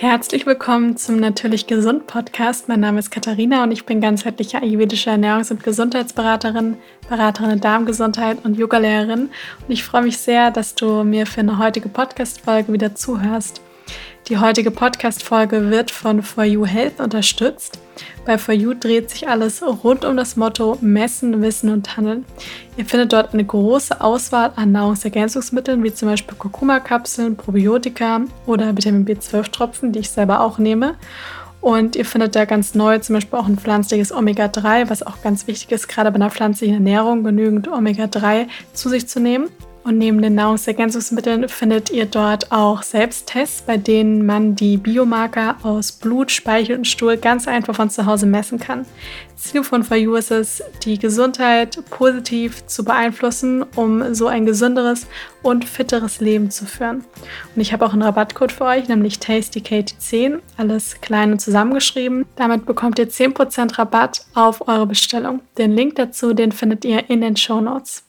Herzlich willkommen zum Natürlich Gesund Podcast. Mein Name ist Katharina und ich bin ganzheitliche ayurvedische Ernährungs- und Gesundheitsberaterin, Beraterin in Darmgesundheit und Yogalehrerin. Und ich freue mich sehr, dass du mir für eine heutige Podcast-Folge wieder zuhörst. Die heutige Podcast-Folge wird von For You Health unterstützt. Bei For You dreht sich alles rund um das Motto Messen, Wissen und Handeln. Ihr findet dort eine große Auswahl an Nahrungsergänzungsmitteln, wie zum Beispiel Kurkuma-Kapseln, Probiotika oder Vitamin B12-Tropfen, die ich selber auch nehme. Und ihr findet da ganz neu zum Beispiel auch ein pflanzliches Omega-3, was auch ganz wichtig ist, gerade bei einer pflanzlichen Ernährung genügend Omega-3 zu sich zu nehmen. Und neben den Nahrungsergänzungsmitteln findet ihr dort auch Selbsttests, bei denen man die Biomarker aus Blut, Speichel und Stuhl ganz einfach von zu Hause messen kann. Ziel von For You ist es, die Gesundheit positiv zu beeinflussen, um so ein gesünderes und fitteres Leben zu führen. Und ich habe auch einen Rabattcode für euch, nämlich TastyKT10, alles klein und zusammengeschrieben. Damit bekommt ihr 10% Rabatt auf eure Bestellung. Den Link dazu, den findet ihr in den Shownotes.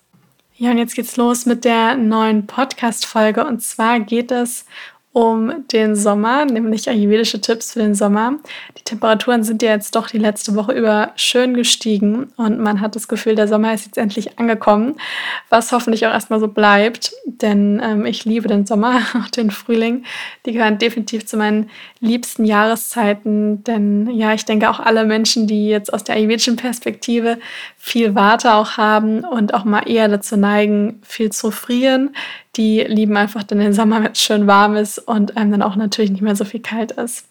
Ja, und jetzt geht's los mit der neuen Podcast-Folge. Und zwar geht es um den Sommer, nämlich ayurvedische Tipps für den Sommer. Die Temperaturen sind ja jetzt doch die letzte Woche über schön gestiegen und man hat das Gefühl, der Sommer ist jetzt endlich angekommen, was hoffentlich auch erstmal so bleibt, denn ich liebe den Sommer, auch den Frühling. Die gehören definitiv zu meinen liebsten Jahreszeiten, denn ja, ich denke auch alle Menschen, die jetzt aus der ayurvedischen Perspektive viel Vata auch haben und auch mal eher dazu neigen, viel zu frieren, die lieben einfach dann den Sommer, wenn es schön warm ist und einem dann auch natürlich nicht mehr so viel kalt ist.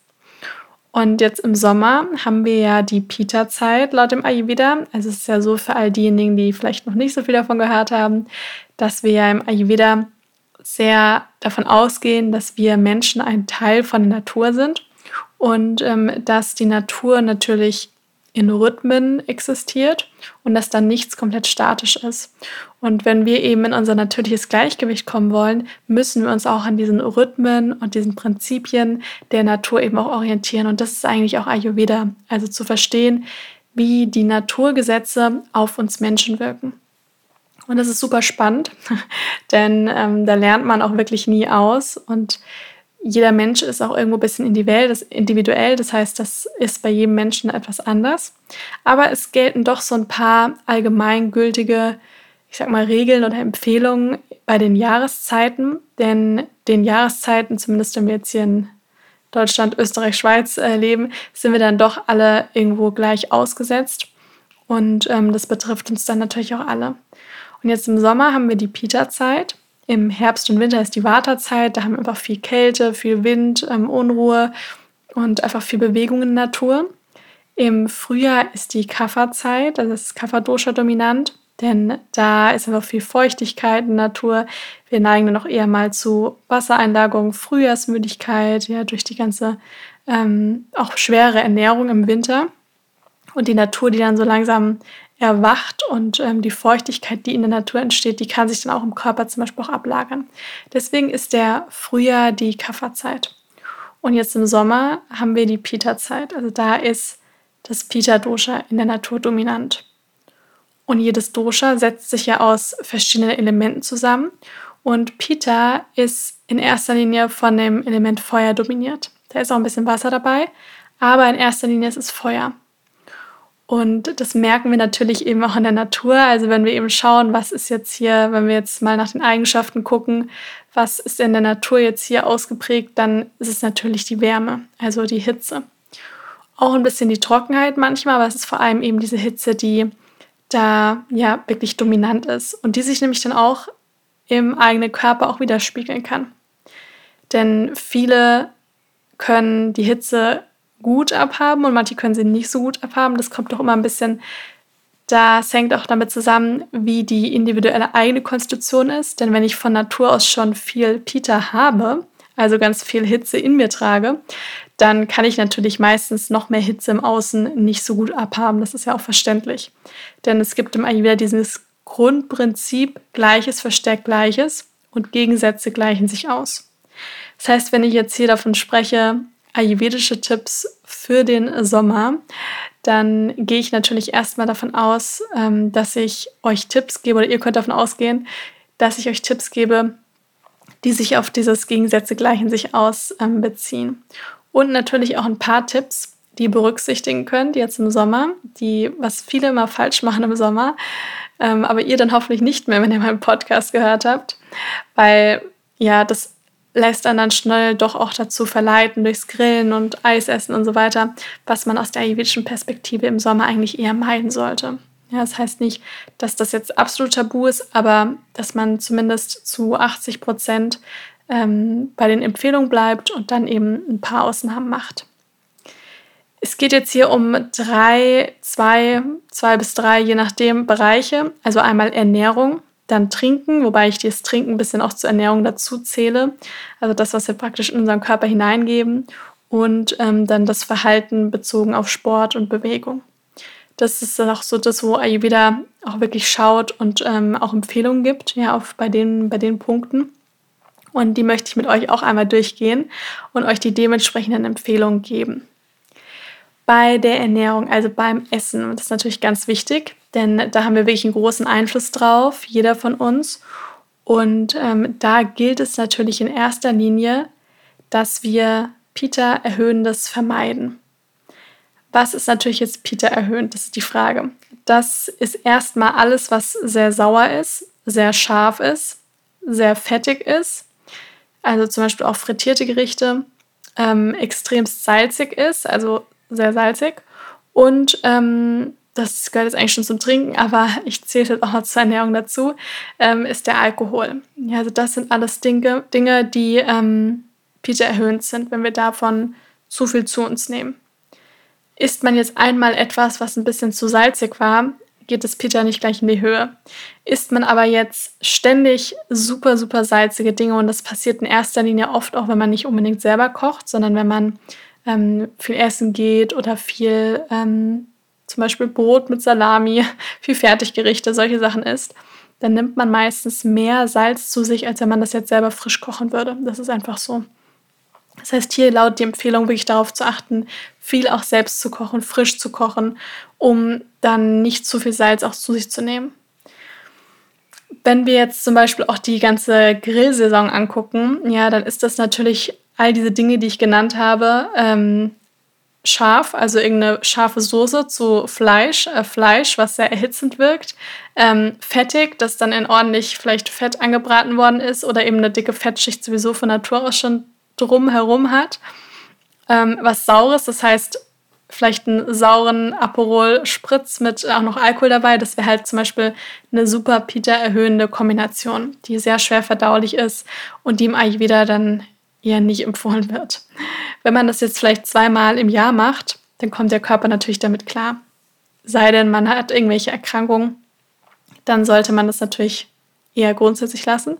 Und jetzt im Sommer haben wir ja die Pitta-Zeit laut dem Ayurveda. Also es ist ja so für all diejenigen, die vielleicht noch nicht so viel davon gehört haben, dass wir ja im Ayurveda sehr davon ausgehen, dass wir Menschen ein Teil von der Natur sind und dass die Natur natürlich in Rhythmen existiert und dass dann nichts komplett statisch ist. Und wenn wir eben in unser natürliches Gleichgewicht kommen wollen, müssen wir uns auch an diesen Rhythmen und diesen Prinzipien der Natur eben auch orientieren. Und das ist eigentlich auch Ayurveda, also zu verstehen, wie die Naturgesetze auf uns Menschen wirken. Und das ist super spannend, denn da lernt man auch wirklich nie aus und jeder Mensch ist auch irgendwo ein bisschen individuell, das heißt, das ist bei jedem Menschen etwas anders. Aber es gelten doch so ein paar allgemeingültige, ich sag mal, Regeln oder Empfehlungen bei den Jahreszeiten. Denn den Jahreszeiten, zumindest wenn wir jetzt hier in Deutschland, Österreich, Schweiz leben, sind wir dann doch alle irgendwo gleich ausgesetzt. Und das betrifft uns dann natürlich auch alle. Und jetzt im Sommer haben wir die Pitta-Zeit. Im Herbst und Winter ist die Vata-Zeit, da haben wir einfach viel Kälte, viel Wind, Unruhe und einfach viel Bewegung in der Natur. Im Frühjahr ist die Kapha-Zeit, also das ist Kapha-Dosha dominant, denn da ist einfach viel Feuchtigkeit in der Natur. Wir neigen dann auch eher mal zu Wassereinlagerung, Frühjahrsmüdigkeit, ja, durch die ganze auch schwere Ernährung im Winter. Und die Natur, die dann so langsam erwacht und die Feuchtigkeit, die in der Natur entsteht, die kann sich dann auch im Körper zum Beispiel auch ablagern. Deswegen ist der Frühjahr die Kapha-Zeit. Und jetzt im Sommer haben wir die Pitta-Zeit. Also da ist das Pitta-Dosha in der Natur dominant. Und jedes Dosha setzt sich ja aus verschiedenen Elementen zusammen. Und Pitta ist in erster Linie von dem Element Feuer dominiert. Da ist auch ein bisschen Wasser dabei, aber in erster Linie ist es Feuer. Und das merken wir natürlich eben auch in der Natur. Also wenn wir eben schauen, was ist jetzt hier, wenn wir jetzt mal nach den Eigenschaften gucken, was ist in der Natur jetzt hier ausgeprägt, dann ist es natürlich die Wärme, also die Hitze. Auch ein bisschen die Trockenheit manchmal, aber es ist vor allem eben diese Hitze, die da ja wirklich dominant ist und die sich nämlich dann auch im eigenen Körper auch widerspiegeln kann. Denn viele können die Hitze gut abhaben und manche können sie nicht so gut abhaben. Das kommt doch immer ein bisschen, das hängt auch damit zusammen, wie die individuelle eigene Konstitution ist. Denn wenn ich von Natur aus schon viel Pitta habe, also ganz viel Hitze in mir trage, dann kann ich natürlich meistens noch mehr Hitze im Außen nicht so gut abhaben. Das ist ja auch verständlich. Denn es gibt im Ayurveda dieses Grundprinzip, Gleiches verstärkt Gleiches und Gegensätze gleichen sich aus. Das heißt, wenn ich jetzt hier davon spreche, ayurvedische Tipps für den Sommer, dann gehe ich natürlich erstmal davon aus, dass ich euch Tipps gebe, oder ihr könnt davon ausgehen, dass ich euch Tipps gebe, die sich auf dieses Gegensätze gleichen sich aus beziehen. und natürlich auch ein paar Tipps, die ihr berücksichtigen könnt jetzt im Sommer, die, was viele immer falsch machen im Sommer, aber ihr dann hoffentlich nicht mehr, wenn ihr meinen Podcast gehört habt, weil ja, das lässt einen dann schnell doch auch dazu verleiten, durchs Grillen und Eisessen und so weiter, was man aus der ayurvedischen Perspektive im Sommer eigentlich eher meiden sollte. Ja, das heißt nicht, dass das jetzt absolut tabu ist, aber dass man zumindest zu 80% bei den Empfehlungen bleibt und dann eben ein paar Ausnahmen macht. Es geht jetzt hier um zwei bis drei, je nachdem, Bereiche. Also einmal Ernährung, dann Trinken, wobei ich das Trinken ein bisschen auch zur Ernährung dazu zähle. Also das, was wir praktisch in unseren Körper hineingeben. Und dann das Verhalten bezogen auf Sport und Bewegung. Das ist auch so das, wo Ayurveda auch wirklich schaut und auch Empfehlungen gibt, ja, bei den Punkten. Und die möchte ich mit euch auch einmal durchgehen und euch die dementsprechenden Empfehlungen geben. Bei der Ernährung, also beim Essen, das ist natürlich ganz wichtig, denn da haben wir wirklich einen großen Einfluss drauf, jeder von uns. Und da gilt es natürlich in erster Linie, dass wir Pitta-Erhöhendes vermeiden. Was ist natürlich jetzt Pitta erhöhend? Das ist die Frage. Das ist erstmal alles, was sehr sauer ist, sehr scharf ist, sehr fettig ist. Also zum Beispiel auch frittierte Gerichte, extremst salzig ist, also sehr salzig. Und das gehört jetzt eigentlich schon zum Trinken, aber ich zähle das auch mal zur Ernährung dazu, ist der Alkohol. Ja, also das sind alles Dinge, die Pitta erhöhend sind, wenn wir davon zu viel zu uns nehmen. Isst man jetzt einmal etwas, was ein bisschen zu salzig war, geht das Pitta nicht gleich in die Höhe. Isst man aber jetzt ständig super, super salzige Dinge, und das passiert in erster Linie oft auch, wenn man nicht unbedingt selber kocht, sondern wenn man viel essen geht oder viel zum Beispiel Brot mit Salami, viel Fertiggerichte, solche Sachen isst, dann nimmt man meistens mehr Salz zu sich, als wenn man das jetzt selber frisch kochen würde. Das ist einfach so. Das heißt, hier laut die Empfehlung wirklich darauf zu achten, viel auch selbst zu kochen, frisch zu kochen, um dann nicht zu viel Salz auch zu sich zu nehmen. Wenn wir jetzt zum Beispiel auch die ganze Grillsaison angucken, ja, dann ist das natürlich all diese Dinge, die ich genannt habe, scharf, also irgendeine scharfe Soße zu Fleisch, was sehr erhitzend wirkt, fettig, das dann in ordentlich vielleicht Fett angebraten worden ist oder eben eine dicke Fettschicht sowieso von Natur aus schon drumherum hat, was Saures, das heißt vielleicht einen sauren Aperol-Spritz mit auch noch Alkohol dabei, das wäre halt zum Beispiel eine super Pitta-erhöhende Kombination, die sehr schwer verdaulich ist und die im Ayurveda dann eher nicht empfohlen wird. Wenn man das jetzt vielleicht zweimal im Jahr macht, dann kommt der Körper natürlich damit klar. Sei denn, man hat irgendwelche Erkrankungen, dann sollte man das natürlich eher grundsätzlich lassen,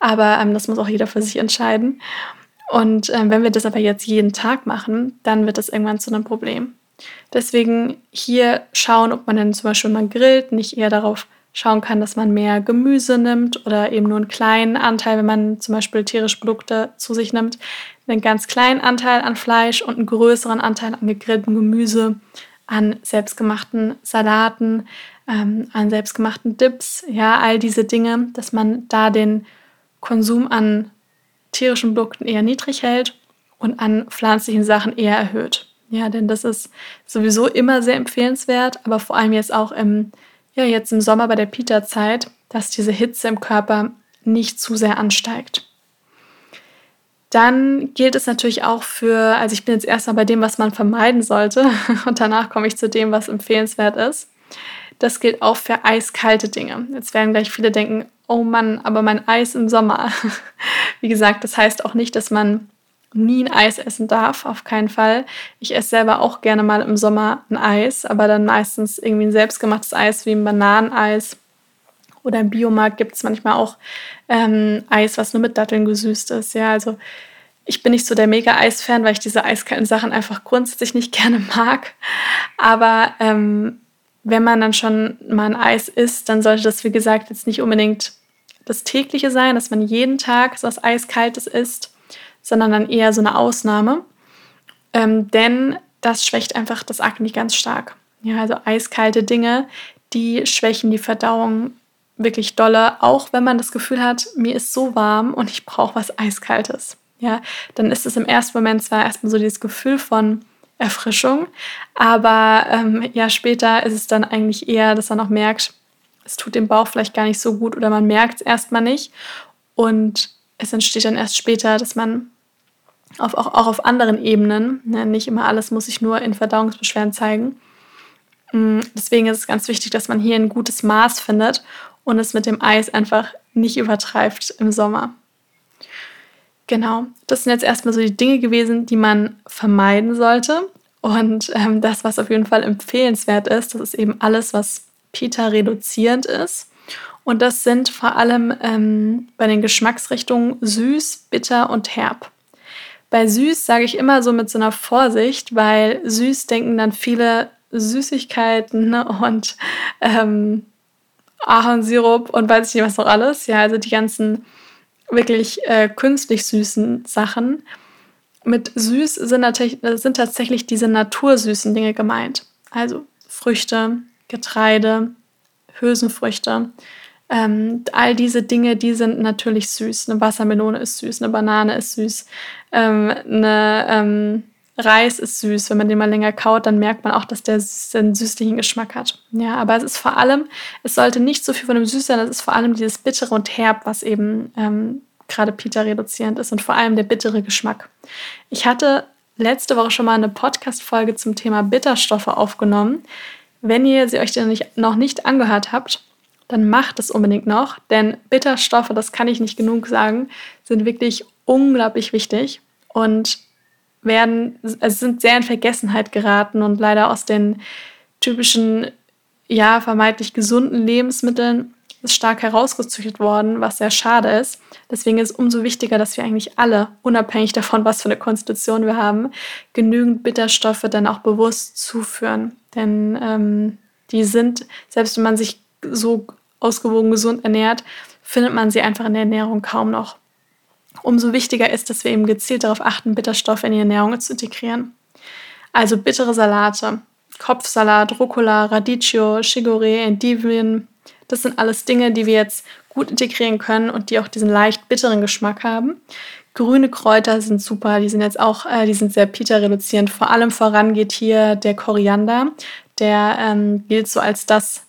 aber das muss auch jeder für sich entscheiden. Und wenn wir das aber jetzt jeden Tag machen, dann wird das irgendwann zu einem Problem. Deswegen hier schauen, ob man dann zum Beispiel mal grillt, nicht eher darauf schauen kann, dass man mehr Gemüse nimmt oder eben nur einen kleinen Anteil, wenn man zum Beispiel tierische Produkte zu sich nimmt, einen ganz kleinen Anteil an Fleisch und einen größeren Anteil an gegrilltem Gemüse, an selbstgemachten Salaten, an selbstgemachten Dips, ja, all diese Dinge, dass man da den Konsum an tierischen Produkten eher niedrig hält und an pflanzlichen Sachen eher erhöht. Ja, denn das ist sowieso immer sehr empfehlenswert, aber vor allem jetzt auch jetzt im Sommer bei der Pitta-Zeit, dass diese Hitze im Körper nicht zu sehr ansteigt. Dann gilt es natürlich auch für, also ich bin jetzt erstmal bei dem, was man vermeiden sollte und danach komme ich zu dem, was empfehlenswert ist. Das gilt auch für eiskalte Dinge. Jetzt werden gleich viele denken, oh Mann, aber mein Eis im Sommer. Wie gesagt, das heißt auch nicht, dass man nie ein Eis essen darf, auf keinen Fall. Ich esse selber auch gerne mal im Sommer ein Eis, aber dann meistens irgendwie ein selbstgemachtes Eis wie ein Bananeneis. Oder im Biomarkt gibt es manchmal auch Eis, was nur mit Datteln gesüßt ist. Ja, also ich bin nicht so der Mega-Eis-Fan, weil ich diese eiskalten Sachen einfach grundsätzlich nicht gerne mag. Aber wenn man dann schon mal ein Eis isst, dann sollte das, wie gesagt, jetzt nicht unbedingt das Tägliche sein, dass man jeden Tag so was Eiskaltes isst, sondern dann eher so eine Ausnahme, denn das schwächt einfach das Agni ganz stark. Ja, also eiskalte Dinge, die schwächen die Verdauung wirklich dolle, auch wenn man das Gefühl hat, mir ist so warm und ich brauche was Eiskaltes. ja, dann ist es im ersten Moment zwar erstmal so dieses Gefühl von Erfrischung, aber ja, später ist es dann eigentlich eher, dass man auch merkt, es tut dem Bauch vielleicht gar nicht so gut oder man merkt es erstmal nicht und es entsteht dann erst später, dass man auch auf anderen Ebenen, ne, nicht immer alles muss sich nur in Verdauungsbeschwerden zeigen. Deswegen ist es ganz wichtig, dass man hier ein gutes Maß findet und es mit dem Eis einfach nicht übertreibt im Sommer. Genau, das sind jetzt erstmal so die Dinge gewesen, die man vermeiden sollte. Und das, was auf jeden Fall empfehlenswert ist, das ist eben alles, was Pitta reduzierend ist. Und das sind vor allem bei den Geschmacksrichtungen süß, bitter und herb. Bei süß sage ich immer so mit so einer Vorsicht, weil süß denken dann viele Süßigkeiten, ne, und Ahornsirup und weiß ich nicht was noch alles. Ja, also die ganzen wirklich künstlich süßen Sachen. Mit süß sind tatsächlich diese natursüßen Dinge gemeint. Also Früchte, Getreide, Hülsenfrüchte. All diese Dinge, die sind natürlich süß. Eine Wassermelone ist süß, eine Banane ist süß, Reis ist süß. Wenn man den mal länger kaut, dann merkt man auch, dass der einen süßlichen Geschmack hat. Ja, aber es ist vor allem, es sollte nicht so viel von dem Süß sein, es ist vor allem dieses Bittere und Herb, was eben gerade Pitta reduzierend ist und vor allem der bittere Geschmack. Ich hatte letzte Woche schon mal eine Podcast-Folge zum Thema Bitterstoffe aufgenommen. Wenn ihr sie euch noch nicht angehört habt, dann macht es unbedingt noch, denn Bitterstoffe, das kann ich nicht genug sagen, sind wirklich unglaublich wichtig und sind sehr in Vergessenheit geraten und leider aus den typischen, ja, vermeintlich gesunden Lebensmitteln ist stark herausgezüchtet worden, was sehr schade ist. Deswegen ist es umso wichtiger, dass wir eigentlich alle, unabhängig davon, was für eine Konstitution wir haben, genügend Bitterstoffe dann auch bewusst zuführen. Denn die sind, selbst wenn man sich so ausgewogen gesund ernährt, findet man sie einfach in der Ernährung kaum noch. Umso wichtiger ist, dass wir eben gezielt darauf achten, Bitterstoffe in die Ernährung zu integrieren. Also bittere Salate, Kopfsalat, Rucola, Radicchio, Chicorée, Endivien, das sind alles Dinge, die wir jetzt gut integrieren können und die auch diesen leicht bitteren Geschmack haben. Grüne Kräuter sind super, die sind jetzt auch, die sind sehr Pitta-reduzierend. Vor allem voran geht hier der Koriander, der gilt so als das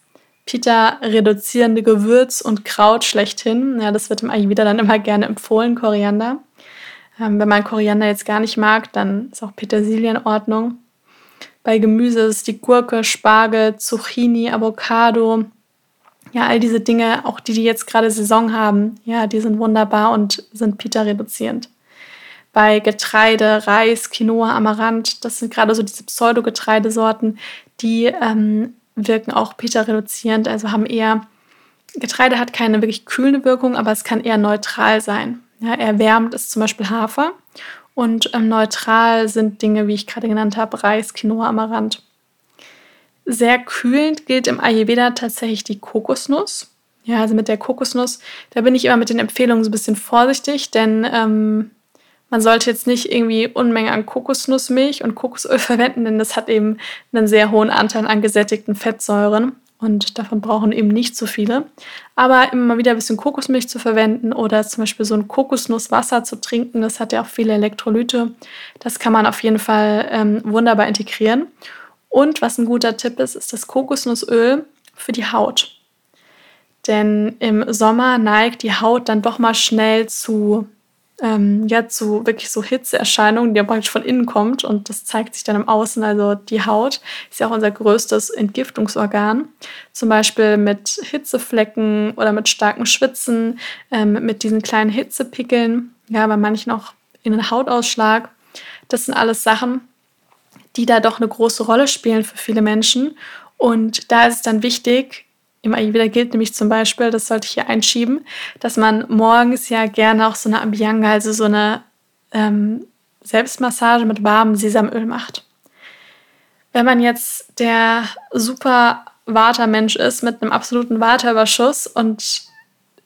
Pitta-reduzierende Gewürz und Kraut schlechthin. Ja, das wird im Ayurveda dann immer gerne empfohlen, Koriander. Wenn man Koriander jetzt gar nicht mag, dann ist auch Petersilie in Ordnung. Bei Gemüse ist die Gurke, Spargel, Zucchini, Avocado. Ja, all diese Dinge, auch die, die jetzt gerade Saison haben, ja, die sind wunderbar und sind Pitta-reduzierend. Bei Getreide, Reis, Quinoa, Amaranth, das sind gerade so diese Pseudogetreidesorten, die wirken auch Pitta-reduzierend, also haben eher, Getreide hat keine wirklich kühlende Wirkung, aber es kann eher neutral sein. Ja, erwärmend ist zum Beispiel Hafer und neutral sind Dinge, wie ich gerade genannt habe, Reis, Quinoa, Amaranth. Sehr kühlend gilt im Ayurveda tatsächlich die Kokosnuss. Ja, also mit der Kokosnuss, da bin ich immer mit den Empfehlungen so ein bisschen vorsichtig, denn man sollte jetzt nicht irgendwie Unmengen an Kokosnussmilch und Kokosöl verwenden, denn das hat eben einen sehr hohen Anteil an gesättigten Fettsäuren und davon brauchen eben nicht so viele. Aber immer mal wieder ein bisschen Kokosmilch zu verwenden oder zum Beispiel so ein Kokosnusswasser zu trinken, das hat ja auch viele Elektrolyte. Das kann man auf jeden Fall wunderbar integrieren. Und was ein guter Tipp ist, ist das Kokosnussöl für die Haut. Denn im Sommer neigt die Haut dann doch mal schnell zu wirklich so Hitzeerscheinungen, die ja praktisch von innen kommt und das zeigt sich dann im Außen. Also die Haut ist ja auch unser größtes Entgiftungsorgan. Zum Beispiel mit Hitzeflecken oder mit starkem Schwitzen, mit diesen kleinen Hitzepickeln, ja, bei manchen auch in den Hautausschlag. Das sind alles Sachen, die da doch eine große Rolle spielen für viele Menschen. Und da ist es dann wichtig, im Ayurveda gilt nämlich zum Beispiel, das sollte ich hier einschieben, dass man morgens ja gerne auch so eine Abhyanga, also so eine Selbstmassage mit warmem Sesamöl macht. Wenn man jetzt der super Vata-Mensch ist mit einem absoluten Vata-Überschuss und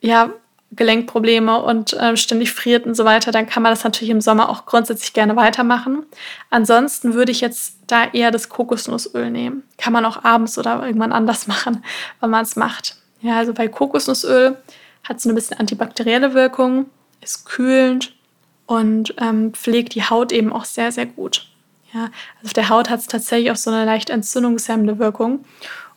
ja, Gelenkprobleme und ständig friert und so weiter, dann kann man das natürlich im Sommer auch grundsätzlich gerne weitermachen. Ansonsten würde ich jetzt da eher das Kokosnussöl nehmen. Kann man auch abends oder irgendwann anders machen, wenn man es macht. Ja, also bei Kokosnussöl hat es eine bisschen antibakterielle Wirkung, ist kühlend und pflegt die Haut eben auch sehr, sehr gut. Ja, also auf der Haut hat es tatsächlich auch so eine leicht entzündungshemmende Wirkung.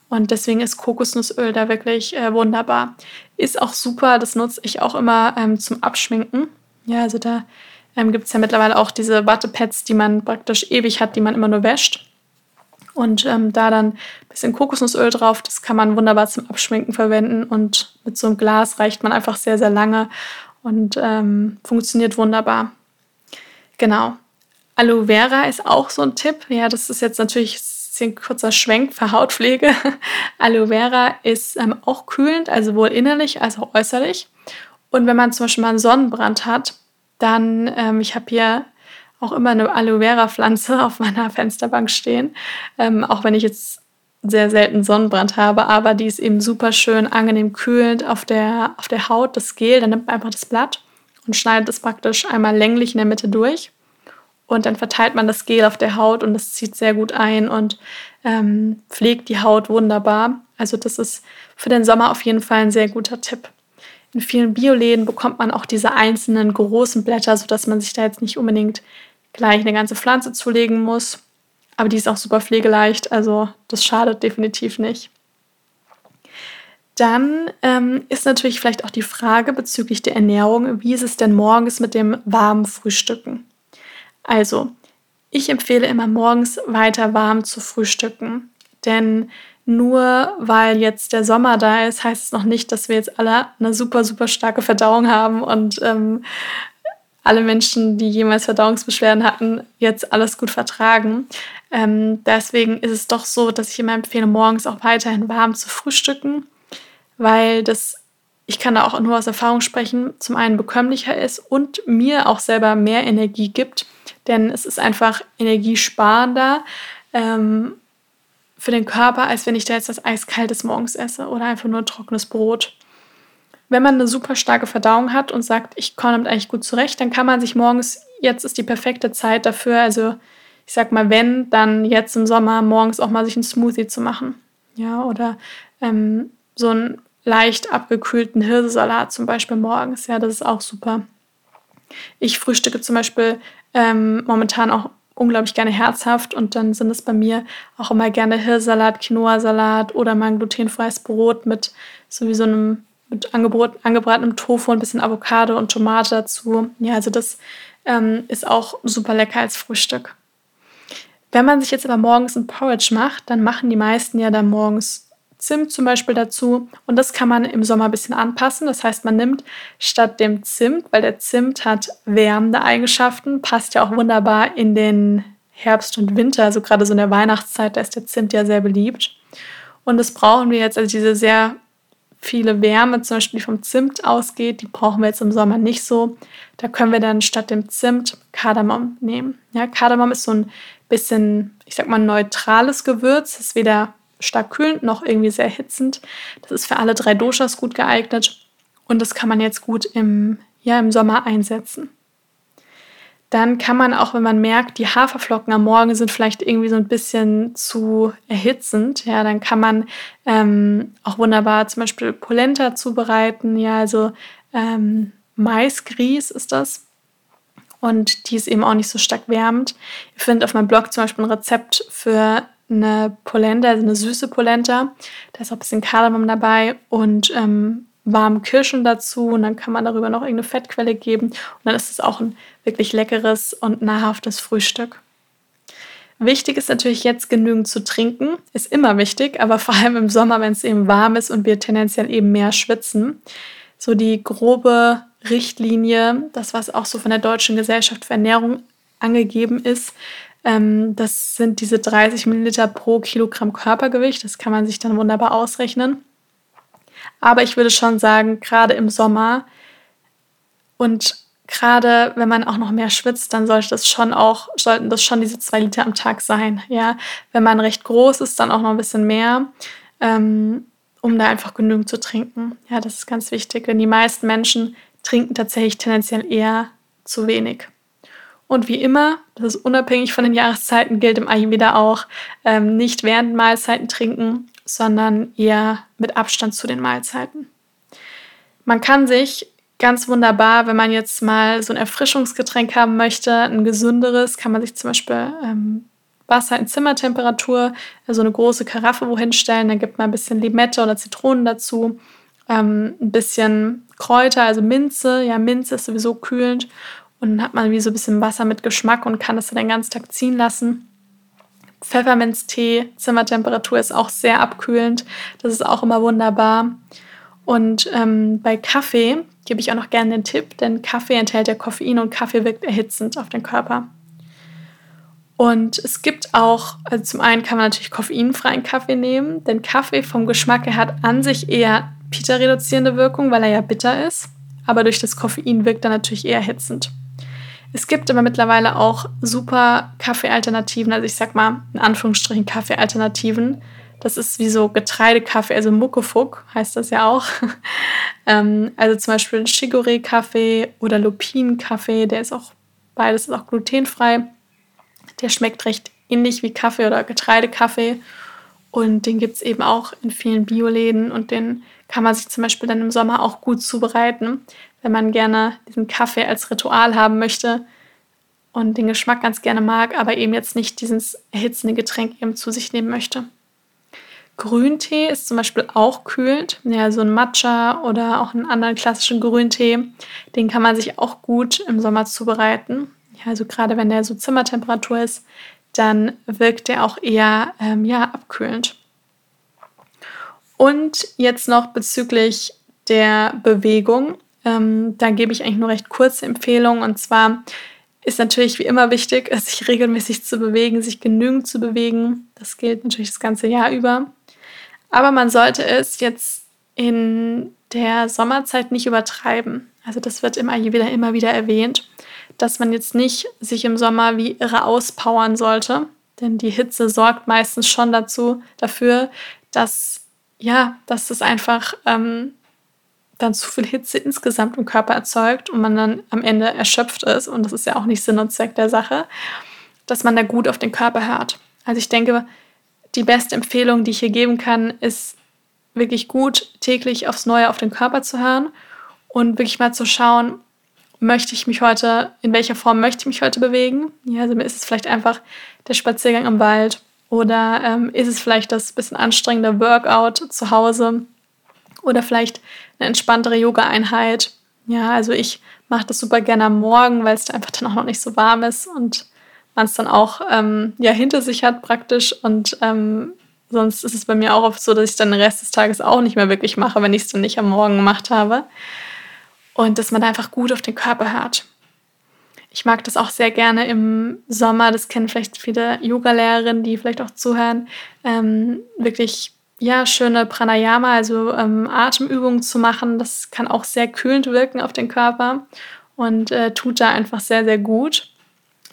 Und deswegen ist Kokosnussöl da wirklich wunderbar. Ist auch super, das nutze ich auch immer zum Abschminken. Ja, also da gibt es ja mittlerweile auch diese Wattepads, die man praktisch ewig hat, die man immer nur wäscht. Und da dann ein bisschen Kokosnussöl drauf, das kann man wunderbar zum Abschminken verwenden. Und mit so einem Glas reicht man einfach sehr, sehr lange und funktioniert wunderbar. Genau. Aloe Vera ist auch so ein Tipp. Ja, das ist jetzt natürlich ein kurzer Schwenk für Hautpflege. Aloe Vera ist auch kühlend, also sowohl innerlich als auch äußerlich. Und wenn man zum Beispiel mal einen Sonnenbrand hat, dann, ich habe hier auch immer eine Aloe Vera Pflanze auf meiner Fensterbank stehen, auch wenn ich jetzt sehr selten Sonnenbrand habe, aber die ist eben super schön, angenehm kühlend auf der Haut, das Gel. Dann nimmt man einfach das Blatt und schneidet es praktisch einmal länglich in der Mitte durch. Und dann verteilt man das Gel auf der Haut und das zieht sehr gut ein und pflegt die Haut wunderbar. Also das ist für den Sommer auf jeden Fall ein sehr guter Tipp. In vielen Bioläden bekommt man auch diese einzelnen großen Blätter, sodass man sich da jetzt nicht unbedingt gleich eine ganze Pflanze zulegen muss. Aber die ist auch super pflegeleicht, also das schadet definitiv nicht. Dann ist natürlich vielleicht auch die Frage bezüglich der Ernährung, wie ist es denn morgens mit dem warmen Frühstücken? Also, ich empfehle immer morgens weiter warm zu frühstücken, denn nur weil jetzt der Sommer da ist, heißt es noch nicht, dass wir jetzt alle eine super, super starke Verdauung haben und alle Menschen, die jemals Verdauungsbeschwerden hatten, jetzt alles gut vertragen. Deswegen ist es doch so, dass ich immer empfehle, morgens auch weiterhin warm zu frühstücken, weil das, ich kann da auch nur aus Erfahrung sprechen, zum einen bekömmlicher ist und mir auch selber mehr Energie gibt, denn es ist einfach energiesparender für den Körper, als wenn ich da jetzt was Eiskaltes morgens esse oder einfach nur trockenes Brot. Wenn man eine super starke Verdauung hat und sagt, ich komme damit eigentlich gut zurecht, dann kann man sich morgens, jetzt ist die perfekte Zeit dafür, also ich sag mal, wenn, dann jetzt im Sommer morgens auch mal sich einen Smoothie zu machen. Ja, oder so einen leicht abgekühlten Hirsesalat zum Beispiel morgens, ja, das ist auch super. Ich frühstücke zum Beispiel momentan auch unglaublich gerne herzhaft und dann sind es bei mir auch immer gerne Hirsesalat, Quinoa-Salat oder mal ein glutenfreies Brot mit sowieso einem mit angebratenem Tofu, ein bisschen Avocado und Tomate dazu. Ja, also das ist auch super lecker als Frühstück. Wenn man sich jetzt aber morgens ein Porridge macht, dann machen die meisten ja dann morgens Zimt zum Beispiel dazu und das kann man im Sommer ein bisschen anpassen. Das heißt, man nimmt statt dem Zimt, weil der Zimt hat wärmende Eigenschaften, passt ja auch wunderbar in den Herbst und Winter, also gerade so in der Weihnachtszeit, da ist der Zimt ja sehr beliebt. Und das brauchen wir jetzt, also diese sehr viele Wärme, zum Beispiel die vom Zimt ausgeht, die brauchen wir jetzt im Sommer nicht so. Da können wir dann statt dem Zimt Kardamom nehmen. Ja, Kardamom ist so ein bisschen, ich sag mal, neutrales Gewürz, ist weder stark kühlend, noch irgendwie sehr hitzend. Das ist für alle 3 Doshas gut geeignet und das kann man jetzt gut im Sommer einsetzen. Dann kann man auch, wenn man merkt, die Haferflocken am Morgen sind vielleicht irgendwie so ein bisschen zu erhitzend, ja, dann kann man auch wunderbar zum Beispiel Polenta zubereiten, ja, also Maisgrieß ist das. Und die ist eben auch nicht so stark wärmend. Ihr findet auf meinem Blog zum Beispiel ein Rezept für eine Polenta, also eine süße Polenta. Da ist auch ein bisschen Kardamom dabei und warme Kirschen dazu. Und dann kann man darüber noch irgendeine Fettquelle geben. Und dann ist es auch ein wirklich leckeres und nahrhaftes Frühstück. Wichtig ist natürlich jetzt genügend zu trinken. Ist immer wichtig, aber vor allem im Sommer, wenn es eben warm ist und wir tendenziell eben mehr schwitzen. So die grobe Richtlinie, das was auch so von der Deutschen Gesellschaft für Ernährung angegeben ist, das sind diese 30 Milliliter pro Kilogramm Körpergewicht. Das kann man sich dann wunderbar ausrechnen. Aber ich würde schon sagen, gerade im Sommer und gerade wenn man auch noch mehr schwitzt, dann sollten das schon diese 2 Liter am Tag sein. Ja? Wenn man recht groß ist, dann auch noch ein bisschen mehr, um da einfach genügend zu trinken. Ja, das ist ganz wichtig, denn die meisten Menschen trinken tatsächlich tendenziell eher zu wenig. Und wie immer, das ist unabhängig von den Jahreszeiten, gilt im Ayurveda auch, nicht während Mahlzeiten trinken, sondern eher mit Abstand zu den Mahlzeiten. Man kann sich ganz wunderbar, wenn man jetzt mal so ein Erfrischungsgetränk haben möchte, ein gesünderes, kann man sich zum Beispiel Wasser in Zimmertemperatur, also eine große Karaffe wohin stellen, dann gibt man ein bisschen Limette oder Zitronen dazu, ein bisschen Kräuter, also Minze, ja, Minze ist sowieso kühlend, und dann hat man wie so ein bisschen Wasser mit Geschmack und kann das dann den ganzen Tag ziehen lassen. Pfefferminztee, Zimmertemperatur, ist auch sehr abkühlend, das ist auch immer wunderbar. Und bei Kaffee gebe ich auch noch gerne den Tipp, denn Kaffee enthält ja Koffein und Kaffee wirkt erhitzend auf den Körper. Und es gibt auch, also zum einen kann man natürlich koffeinfreien Kaffee nehmen, denn Kaffee vom Geschmack her hat an sich eher Pitta-reduzierende Wirkung, weil er ja bitter ist, aber durch das Koffein wirkt er natürlich eher erhitzend. Es gibt aber mittlerweile auch super Kaffeealternativen, also ich sag mal in Anführungsstrichen Kaffeealternativen. Das ist wie so Getreidekaffee, also Muckefuck heißt das ja auch. Also zum Beispiel Chicorée-Kaffee oder Lupinenkaffee, der ist auch, beides ist auch glutenfrei. Der schmeckt recht ähnlich wie Kaffee oder Getreidekaffee. Und den gibt es eben auch in vielen Bioläden. Und den kann man sich zum Beispiel dann im Sommer auch gut zubereiten, wenn man gerne diesen Kaffee als Ritual haben möchte und den Geschmack ganz gerne mag, aber eben jetzt nicht dieses erhitzende Getränk eben zu sich nehmen möchte. Grüntee ist zum Beispiel auch kühlend, ja, so ein Matcha oder auch einen anderen klassischen Grüntee, den kann man sich auch gut im Sommer zubereiten. Ja, also gerade wenn der so Zimmertemperatur ist, dann wirkt der auch eher abkühlend. Und jetzt noch bezüglich der Bewegung, da gebe ich eigentlich nur recht kurze Empfehlungen, und zwar ist natürlich wie immer wichtig, sich regelmäßig zu bewegen, sich genügend zu bewegen. Das gilt natürlich das ganze Jahr über. Aber man sollte es jetzt in der Sommerzeit nicht übertreiben. Also das wird im Ayurveda immer wieder erwähnt, dass man jetzt nicht sich im Sommer wie irre auspowern sollte. Denn die Hitze sorgt meistens schon dafür, dass es einfach dann zu viel Hitze insgesamt im Körper erzeugt und man dann am Ende erschöpft ist. Und das ist ja auch nicht Sinn und Zweck der Sache, dass man da gut auf den Körper hört. Also ich denke, die beste Empfehlung, die ich hier geben kann, ist wirklich gut täglich aufs Neue auf den Körper zu hören und wirklich mal zu schauen, in welcher Form möchte ich mich heute bewegen? Ja, also ist es vielleicht einfach der Spaziergang im Wald oder ist es vielleicht das bisschen anstrengende Workout zu Hause? Oder vielleicht eine entspanntere Yoga-Einheit. Ja, also ich mache das super gerne am Morgen, weil es einfach dann auch noch nicht so warm ist und man es dann auch hinter sich hat praktisch. Und sonst ist es bei mir auch oft so, dass ich dann den Rest des Tages auch nicht mehr wirklich mache, wenn ich es dann nicht am Morgen gemacht habe. Und dass man da einfach gut auf den Körper hört. Ich mag das auch sehr gerne im Sommer, das kennen vielleicht viele Yoga-Lehrerinnen, die vielleicht auch zuhören, schöne Pranayama, also Atemübungen zu machen, das kann auch sehr kühlend wirken auf den Körper und tut da einfach sehr, sehr gut.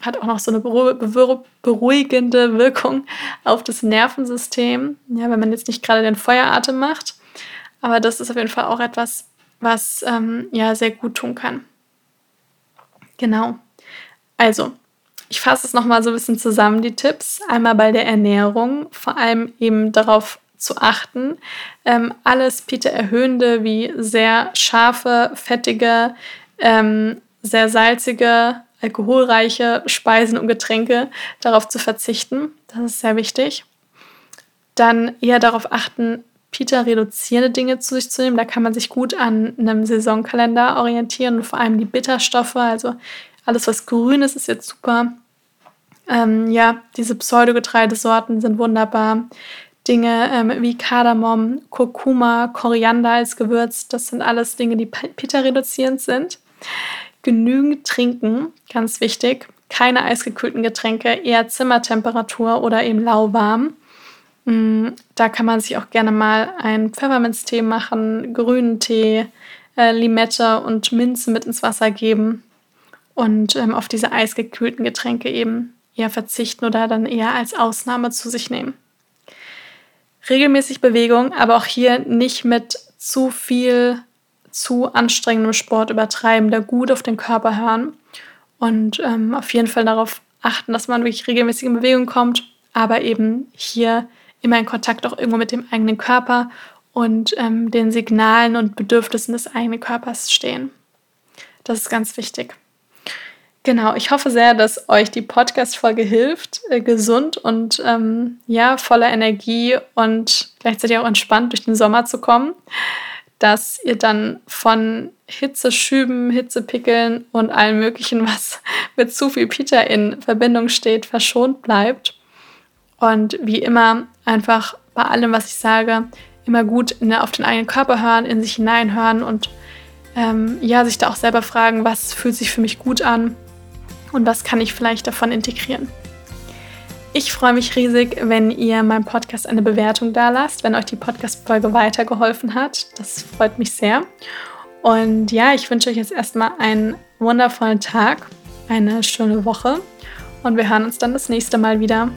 Hat auch noch so eine beruhigende Wirkung auf das Nervensystem, ja, wenn man jetzt nicht gerade den Feueratem macht. Aber das ist auf jeden Fall auch etwas, was sehr gut tun kann. Genau. Also, ich fasse es nochmal so ein bisschen zusammen, die Tipps. Einmal bei der Ernährung, vor allem eben darauf zu achten. Alles Pitta-erhöhende wie sehr scharfe, fettige, sehr salzige, alkoholreiche Speisen und Getränke, darauf zu verzichten. Das ist sehr wichtig. Dann eher darauf achten, Pitta-reduzierende Dinge zu sich zu nehmen. Da kann man sich gut an einem Saisonkalender orientieren und vor allem die Bitterstoffe, also alles, was grün ist, ist jetzt super. Diese Pseudogetreidesorten sind wunderbar. Dinge wie Kardamom, Kurkuma, Koriander als Gewürz, das sind alles Dinge, die Pitta-reduzierend sind. Genügend trinken, ganz wichtig. Keine eisgekühlten Getränke, eher Zimmertemperatur oder eben lauwarm. Da kann man sich auch gerne mal einen Pfefferminztee machen, grünen Tee, Limette und Minze mit ins Wasser geben und auf diese eisgekühlten Getränke eben eher verzichten oder dann eher als Ausnahme zu sich nehmen. Regelmäßig Bewegung, aber auch hier nicht mit zu viel, zu anstrengendem Sport übertreiben, da gut auf den Körper hören und auf jeden Fall darauf achten, dass man wirklich regelmäßig in Bewegung kommt, aber eben hier immer in Kontakt auch irgendwo mit dem eigenen Körper und den Signalen und Bedürfnissen des eigenen Körpers stehen. Das ist ganz wichtig. Genau, ich hoffe sehr, dass euch die Podcast-Folge hilft, gesund und voller Energie und gleichzeitig auch entspannt durch den Sommer zu kommen, dass ihr dann von Hitzeschüben, Hitzepickeln und allem Möglichen, was mit zu viel Pitta in Verbindung steht, verschont bleibt. Und wie immer einfach bei allem, was ich sage, immer gut auf den eigenen Körper hören, in sich hineinhören und sich da auch selber fragen, was fühlt sich für mich gut an. Und was kann ich vielleicht davon integrieren? Ich freue mich riesig, wenn ihr meinem Podcast eine Bewertung dalasst, wenn euch die Podcast-Folge weitergeholfen hat. Das freut mich sehr. Und ja, ich wünsche euch jetzt erstmal einen wundervollen Tag, eine schöne Woche und wir hören uns dann das nächste Mal wieder.